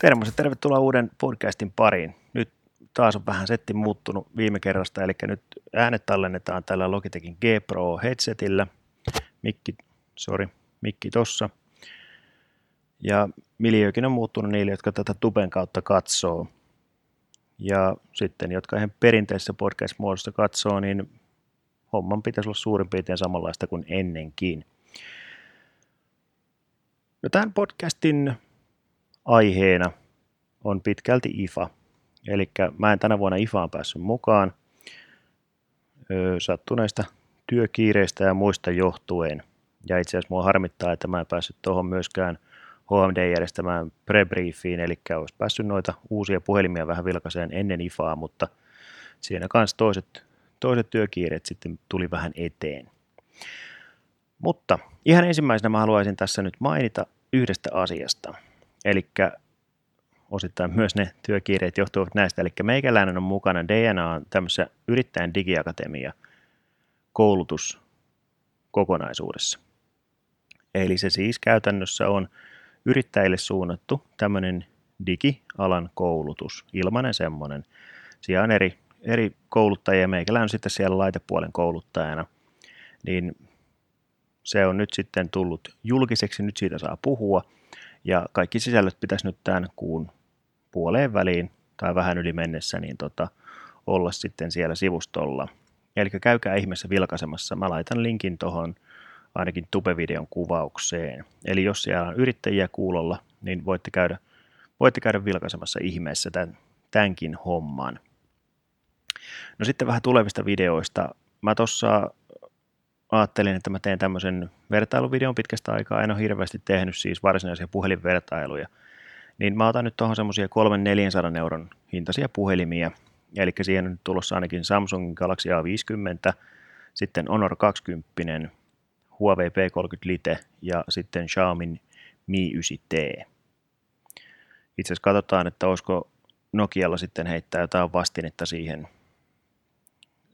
Termoiset, tervetuloa uuden podcastin pariin. Nyt taas on vähän setti muuttunut viime kerrasta, eli nyt äänet tallennetaan tällä Logitechin G-Pro headsetillä. Mikki tossa. Ja miljöökin on muuttunut niille, jotka tätä tuben kautta katsoo. Ja sitten, jotka ihan perinteisessä podcast-muodossa katsoo, niin homman pitäisi olla suurin piirtein samanlaista kuin ennenkin. No, tämän podcastin aiheena on pitkälti IFA. Eli mä en tänä vuonna IFAan päässyt mukaan sattuneista työkiireistä ja muista johtuen. Ja itse asiassa mua harmittaa, että mä en päässyt tuohon myöskään HMD-järjestämään prebriefiin, eli olisi päässyt noita uusia puhelimia vähän vilkaiseen ennen IFAa, mutta siinä kanssa toiset työkiireet sitten tuli vähän eteen. Mutta ihan ensimmäisenä mä haluaisin tässä nyt mainita yhdestä asiasta, eli osittain myös ne työkiireet johtuvat näistä, eli meikäläinen on mukana DNA:n tämmöisessä yrittäjän digiakatemia koulutuskokonaisuudessa. Eli se siis käytännössä on yrittäjille suunnattu tämmöinen digialan koulutus, ilmainen semmoinen. Siellä on eri kouluttajia, meikälä on sitten siellä laitepuolen kouluttajana, niin se on nyt sitten tullut julkiseksi, nyt siitä saa puhua, ja kaikki sisällöt pitäisi nyt tämän kuun puoleen väliin tai vähän yli mennessä niin olla sitten siellä sivustolla. Eli käykää ihmeessä vilkaisemassa, mä laitan linkin tuohon ainakin Tube-videon kuvaukseen. Eli jos siellä on yrittäjiä kuulolla, niin voitte käydä vilkaisemassa ihmeessä tämänkin homman. No sitten vähän tulevista videoista. Mä tuossa ajattelin, että mä teen tämmöisen vertailuvideon pitkästä aikaa. En ole hirveästi tehnyt siis varsinaisia puhelinvertailuja. Niin mä otan nyt tuohon semmoisia 300-400 euron hintaisia puhelimia. Eli siihen on nyt tulossa ainakin Samsung Galaxy A50, sitten Honor 20, Huawei P30 Lite ja sitten Xiaomin Mi 9T. Itse asiassa katsotaan, että olisiko Nokialla sitten heittää jotain vastinetta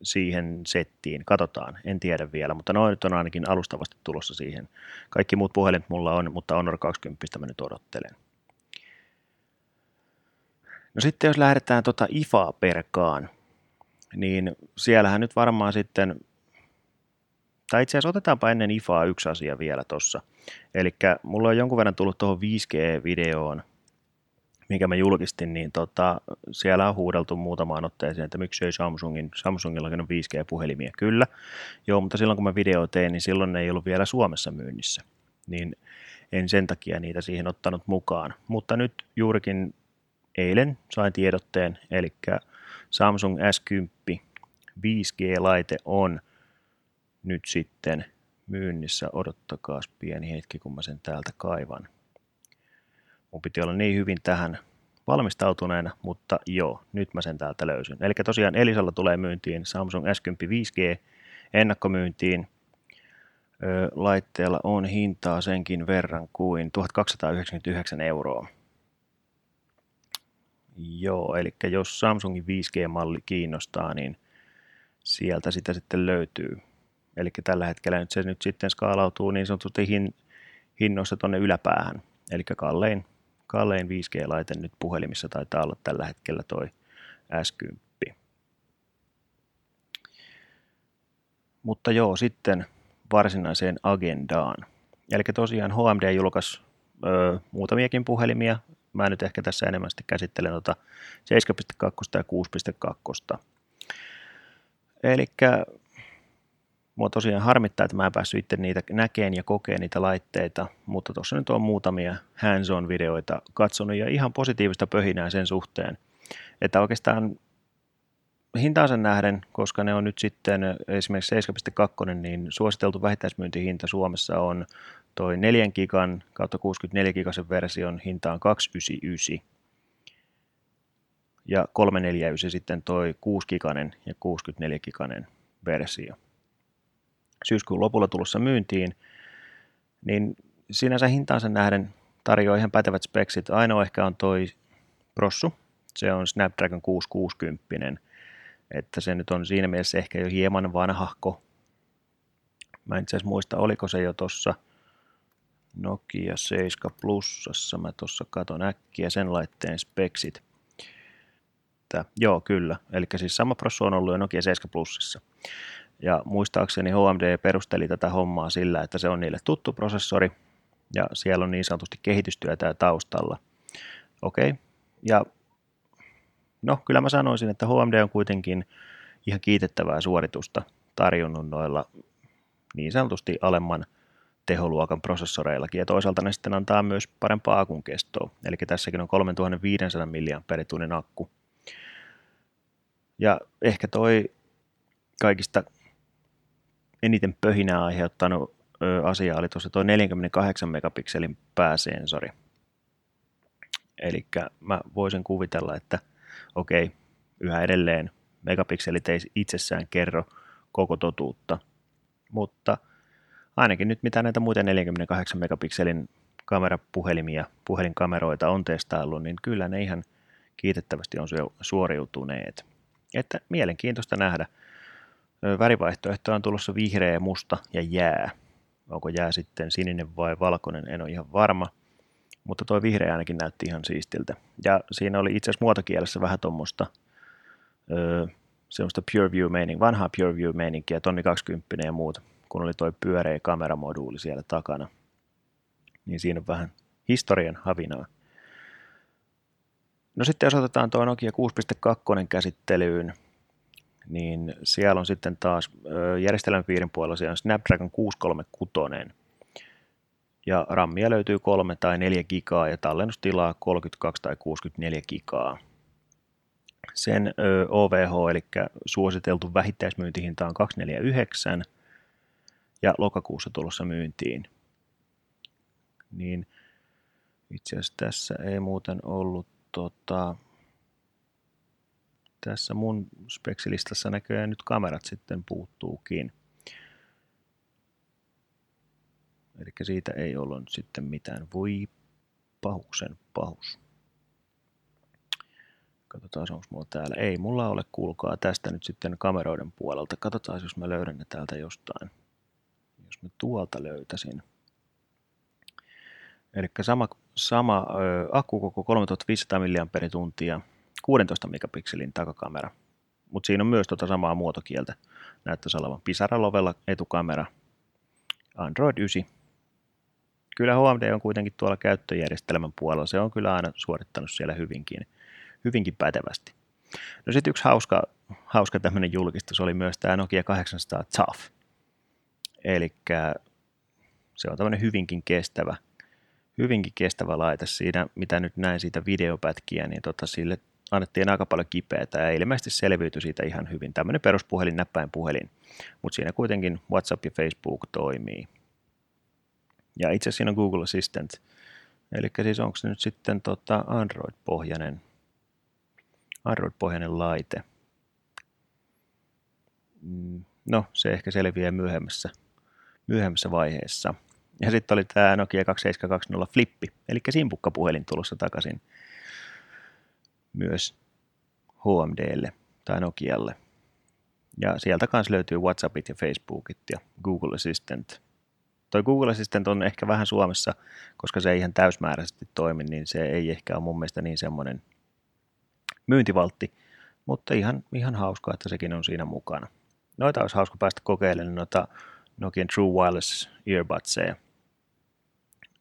siihen settiin. Katsotaan, en tiedä vielä, mutta noin nyt on ainakin alustavasti tulossa siihen. Kaikki muut puhelimet mulla on, mutta Honor 20 mä nyt odottelen. No sitten jos lähdetään IFAa perkaan, niin siellähän nyt varmaan sitten, tai itse asiassa otetaanpa ennen IFAa yksi asia vielä tuossa. Eli mulla on jonkun verran tullut tuohon 5G-videoon, minkä mä julkistin, niin siellä on huudeltu muutamaan otteeseen, että miksei Samsungillakin on 5G-puhelimia. Kyllä, joo, mutta silloin kun mä video tein, niin silloin ne ei ollut vielä Suomessa myynnissä. Niin en sen takia niitä siihen ottanut mukaan. Mutta nyt juurikin eilen sain tiedotteen, eli Samsung S10 5G-laite on nyt sitten myynnissä. Odottakaas pieni hetki, kun mä sen täältä kaivan. Mun piti olla niin hyvin tähän valmistautuneena, mutta joo, nyt mä sen täältä löysin. Eli tosiaan Elisalla tulee myyntiin Samsung S10 5G ennakkomyyntiin. Laitteella on hintaa senkin verran kuin 1299 €. Joo, eli jos Samsungin 5G-malli kiinnostaa, niin sieltä sitä sitten löytyy. Eli tällä hetkellä nyt se nyt sitten skaalautuu niin sanotusti hinnoissa tuonne yläpäähän. Eli kallein 5G-laite nyt puhelimissa taitaa olla tällä hetkellä toi S10. Mutta joo, sitten varsinaiseen agendaan. Eli tosiaan HMD julkaisi muutamiakin puhelimia. Mä nyt ehkä tässä enemmän sitten käsittelen 7.2 ja 6.2. Eli mua tosiaan harmittaa, että mä en päässyt itse niitä näkeen ja kokeen niitä laitteita, mutta tuossa nyt on muutamia hands-on videoita katsonut ja ihan positiivista pöhinää sen suhteen, että oikeastaan hintaansa nähden, koska ne on nyt sitten esimerkiksi 7.2, niin suositeltu vähittäismyyntihinta Suomessa on toi 4 gigan kautta 64 gigasen version hintaan 299 ja 349 sitten toi 6 giganen ja 64 giganen versio. Syyskuun lopulla tulossa myyntiin, niin sinänsä hintaansa nähden tarjoaa ihan pätevät speksit. Ainoa ehkä on toi prossu, se on Snapdragon 660, että se nyt on siinä mielessä ehkä jo hieman vanhahko. Mä en itse asiassa muista, oliko se jo tuossa Nokia 7 Plusassa. Mä tuossa katon äkkiä sen laitteen speksit. Joo, kyllä. Eli siis sama prossu on ollut jo Nokia 7 Plusissa. Ja muistaakseni HMD perusteli tätä hommaa sillä, että se on niille tuttu prosessori ja siellä on niin sanotusti kehitystyötä taustalla. Okei. Ja no, kyllä mä sanoisin, että HMD on kuitenkin ihan kiitettävää suoritusta tarjonnut noilla niin sanotusti alemman teholuokan prosessoreillakin, ja toisaalta ne sitten antaa myös parempaa akun kestoa, eli tässäkin on 3500 mAh akku. Ja ehkä toi kaikista eniten pöhinää aiheuttanut asia oli tuossa tuo 48 megapikselin pääsensori. Eli mä voisin kuvitella, että okei, yhä edelleen megapikselit ei itsessään kerro koko totuutta, mutta ainakin nyt mitä näitä muita 48 megapikselin puhelinkameroita on testaillut, niin kyllä ne ihan kiitettävästi on suoriutuneet. Että mielenkiintoista nähdä. Värivaihtoehto on tulossa vihreä, musta ja jää. Onko jää sitten sininen vai valkoinen, en ole ihan varma. Mutta tuo vihreä ainakin näytti ihan siistiltä. Ja siinä oli itse asiassa muotokielessä vähän tuommoista semmoista vanhaa PureView-meininkiä, 1020 ja muuta, kun oli tuo pyöreä kameramoduuli siellä takana. Niin siinä on vähän historian havinaa. No sitten jos otetaan tuo Nokia 6.2 käsittelyyn, niin siellä on sitten taas järjestelmäpiirin puolella siellä on Snapdragon 636. Ja rammia löytyy 3 tai 4 gigaa ja tallennustilaa 32 tai 64 gigaa. Sen OVH eli suositeltu vähittäismyyntihinta on 249 ja lokakuussa tulossa myyntiin. Niin itse asiassa tässä ei muuten ollut tässä mun speksilistassa näköjään nyt kamerat sitten puuttuukin. Eli siitä ei ollut sitten mitään. Voi pahuksen pahus. Katsotaan, onko mulla täällä. Ei mulla ole, kuulkaa, tästä nyt sitten kameroiden puolelta. Katsotaan, jos mä löydän ne täältä jostain. Jos mä tuolta löytäisin. Eli sama akku koko 3500 mAh, 16 megapikselin takakamera. Mutta siinä on myös samaa muotokieltä. Näyttäisi olevan pisaralovella etukamera. Android 9. Kyllä HMD on kuitenkin tuolla käyttöjärjestelmän puolella. Se on kyllä aina suorittanut siellä hyvinkin pätevästi. No sitten yksi hauska tämmöinen julkistus oli myös tämä Nokia 800 Tough. Eli se on tämmöinen hyvinkin kestävä laite siinä, mitä nyt näin siitä videopätkiä, niin sille annettiin aika paljon kipeätä ja ilmeisesti selviytyi siitä ihan hyvin. Tämmöinen peruspuhelin, näppäinpuhelin, mutta siinä kuitenkin WhatsApp ja Facebook toimii. Ja itse asiassa siinä on Google Assistant, eli siis onko se nyt sitten Android-pohjainen laite. No, se ehkä selviää myöhemmässä vaiheessa. Ja sitten oli tämä Nokia 2720 Flippi, eli simpukkapuhelin tulossa takaisin myös HMDlle tai Nokialle. Ja sieltä kanssa löytyy WhatsAppit ja Facebookit ja Google Assistant. Toi Google Assistant on ehkä vähän Suomessa, koska se ei ihan täysmääräisesti toimi, niin se ei ehkä ole mun mielestä niin semmoinen myyntivaltti, mutta ihan hauskaa, että sekin on siinä mukana. Noita olisi hauska päästä kokeilemaan noita Nokian True Wireless Earbudseja.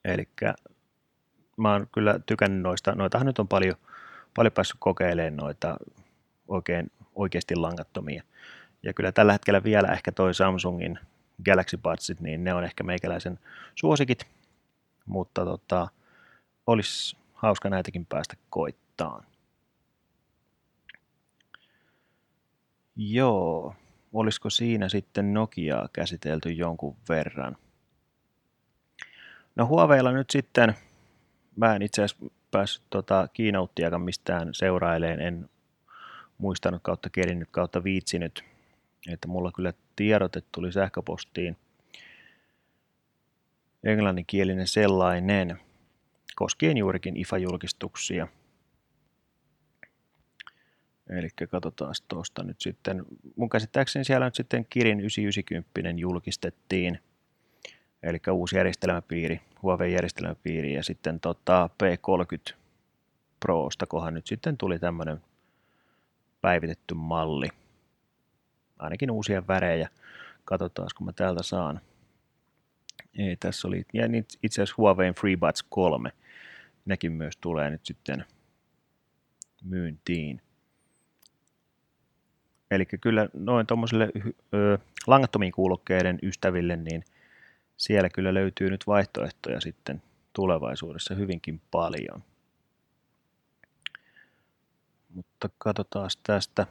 Eli mä oon kyllä tykännyt noista. Noitahan nyt on paljon päässyt kokeilemaan noita oikeasti langattomia. Ja kyllä tällä hetkellä vielä ehkä toi Samsungin Galaxy Budsit, niin ne on ehkä meikäläisen suosikit. Mutta olisi hauska näitäkin päästä koittaan. Joo. Olisiko siinä sitten Nokiaa käsitelty jonkun verran? No Huaweilla nyt sitten, mä en itse asiassa päässyt keynoteakaan mistään seuraileen, en muistanut / kerinyt / viitsinyt, että mulla kyllä tiedote tuli sähköpostiin, englanninkielinen sellainen, koskien juurikin IFA-julkistuksia. Eli katsotaan tuosta nyt sitten, mun käsittääkseni siellä nyt sitten Kirin 990 julkistettiin, eli uusi järjestelmäpiiri Huawei-järjestelmän piiriin, ja sitten P30 Prosta kohan nyt sitten tuli tämmöinen päivitetty malli. Ainakin uusia värejä. Katsotaan, kun mä täältä saan. Ei, tässä oli, ja itse asiassa Huawei FreeBuds 3. Nekin myös tulee nyt sitten myyntiin. Eli kyllä noin tuommoisille langattomiin kuulokkeiden ystäville, niin siellä kyllä löytyy nyt vaihtoehtoja sitten tulevaisuudessa hyvinkin paljon. Mutta katsotaan tästä.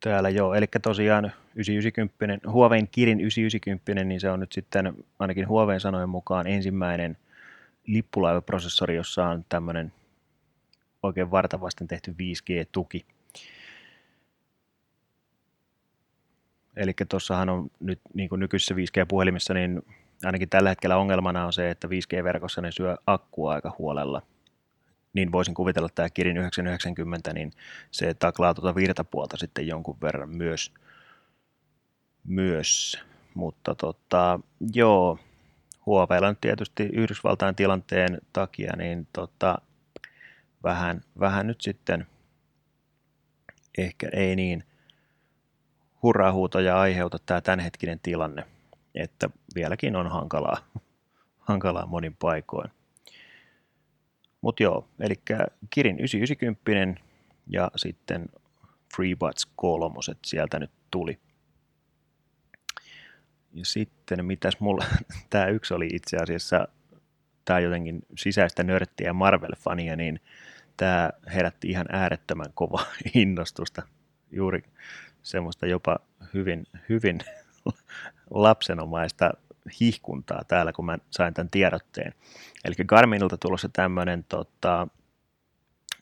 Täällä joo, eli tosiaan 990, Huawei Kirin 990, niin se on nyt sitten ainakin Huawei sanojen mukaan ensimmäinen lippulaivaprosessori, jossa on tämmöinen oikein vartavasten tehty 5G-tuki. Eli tuossahan on nyt niin kuin nykyisessä 5G-puhelimissa, niin ainakin tällä hetkellä ongelmana on se, että 5G-verkossa ne syö akkua aika huolella. Niin voisin kuvitella, että tämä Kirin 990, niin se taklaa tuota virtapuolta sitten jonkun verran myös. Mutta joo, Huaweilla nyt tietysti Yhdysvaltain tilanteen takia, niin vähän nyt sitten ehkä ei niin hurraahuutoja aiheuta tämä tämänhetkinen tilanne, että vieläkin on hankalaa monin paikoin. Mutta joo, eli Kirin 990 ja sitten FreeBuds 3 sieltä nyt tuli. Ja sitten mitäs mulla, tämä yksi oli itse asiassa, tämä jotenkin sisäistä nörttiä ja Marvel-fania, niin tämä herätti ihan äärettömän kovaa innostusta. Juuri semmoista jopa hyvin lapsenomaista hihkuntaa täällä, kun mä sain tämän tiedotteen. Eli Garminilta tulossa tämmöinen,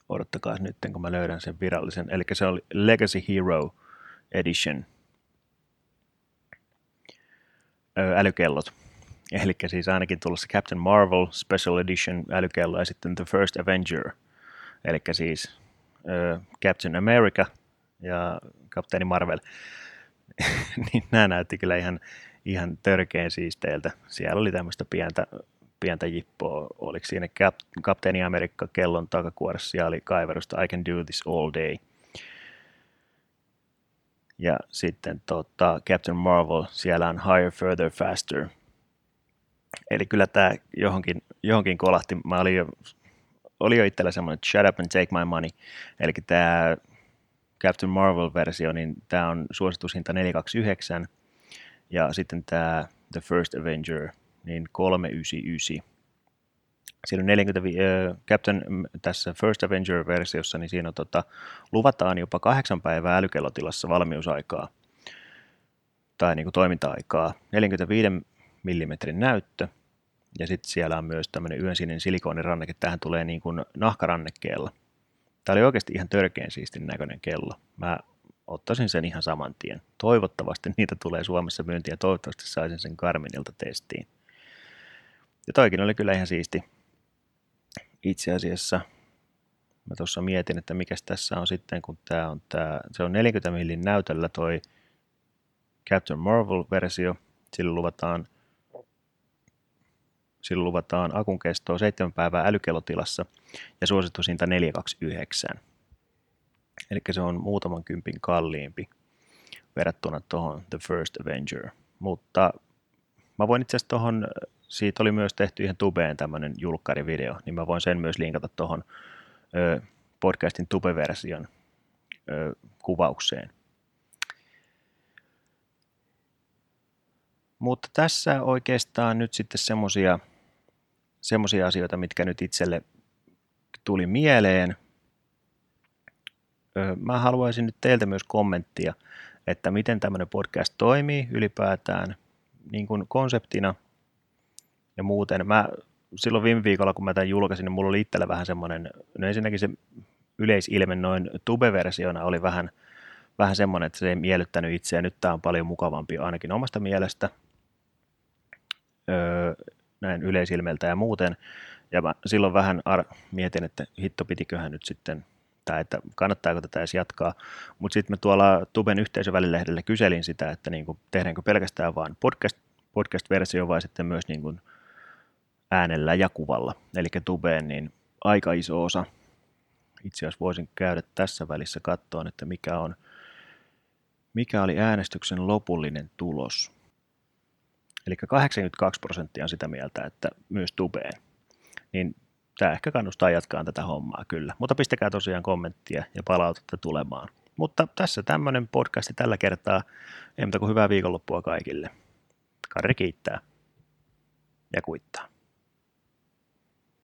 odottakaa nyt, kun mä löydän sen virallisen, eli se oli Legacy Hero Edition, älykellot. Eli siis ainakin tulossa Captain Marvel Special Edition älykello ja sitten The First Avenger, eli siis Captain America ja Kapteeni Marvel. Niin nämä näytti kyllä ihan törkeän siisteiltä. Siellä oli tämmöistä pientä jippoa. Oliko siinä Kapteeni Amerikka kellon takakuoressa? Siellä oli kaiverusta I can do this all day. Ja sitten Captain Marvel, siellä on higher, further, faster. Eli kyllä tämä johonkin kolahti. Mä oli jo itsellä semmoinen shut up and take my money. Eli tämä Captain Marvel-versio, niin tämä on suositushinta 429. Ja sitten tämä The First Avenger, niin 399. Siinä on tässä First Avenger-versiossa, niin siinä on, luvataan jopa 8 päivää älykellotilassa valmiusaikaa, tai niin kuin toiminta-aikaa, 45 mm näyttö, ja sitten siellä on myös tämmöinen yönsinen silikooniranneke, tähän tulee niin kuin nahkarannekkeella. Tämä oli oikeasti ihan törkeän siistin näköinen kello. Mä ottaisin sen ihan saman tien. Toivottavasti niitä tulee Suomessa myyntiin ja toivottavasti saisin sen Garminilta testiin. Ja toikin oli kyllä ihan siisti. Itse asiassa mä tuossa mietin, että mikäs tässä on sitten, kun se on 40 millin näytöllä toi Captain Marvel-versio. Sillä luvataan akun kestoa 7 päivää älykellotilassa ja suositusinta 429. Eli se on muutaman kympin kalliimpi verrattuna tuohon The First Avenger. Mutta mä voin itse asiassa siitä oli myös tehty ihan tubeen tämmöinen julkkarivideo, niin mä voin sen myös linkata tuohon podcastin tube-version kuvaukseen. Mutta tässä oikeastaan nyt sitten semmoisia asioita, mitkä nyt itselle tuli mieleen. Mä haluaisin nyt teiltä myös kommenttia, että miten tämmöinen podcast toimii ylipäätään niin kuin konseptina ja muuten. Mä silloin viime viikolla, kun mä tämän julkaisin, niin mulla oli itsellä vähän semmoinen, no ensinnäkin se yleisilme noin tube-versiona oli vähän semmoinen, että se ei miellyttänyt itseä. Nyt tää on paljon mukavampi ainakin omasta mielestä. Näin yleisilmeltä ja muuten. Ja mä silloin vähän mietin, että hitto pitiköhän nyt sitten, tai että kannattaako tätä edes jatkaa. Mutta sitten mä tuolla Tuben yhteisövälilehdellä kyselin sitä, että niin kuin, tehdäänkö pelkästään vaan podcast podcast-versio vai sitten myös niin kuin äänellä ja kuvalla, eli tubeen, niin aika iso osa. Itse asiassa voisin käydä tässä välissä katsoa, että mikä oli äänestyksen lopullinen tulos. Eli 82% on sitä mieltä, että myös tubeen. Niin tämä ehkä kannustaa jatkaan tätä hommaa kyllä, mutta pistäkää tosiaan kommenttia ja palautetta tulemaan. Mutta tässä tämmöinen podcasti tällä kertaa. Ei muuta kuin hyvää viikonloppua kaikille. Kari kiittää ja kuittaa.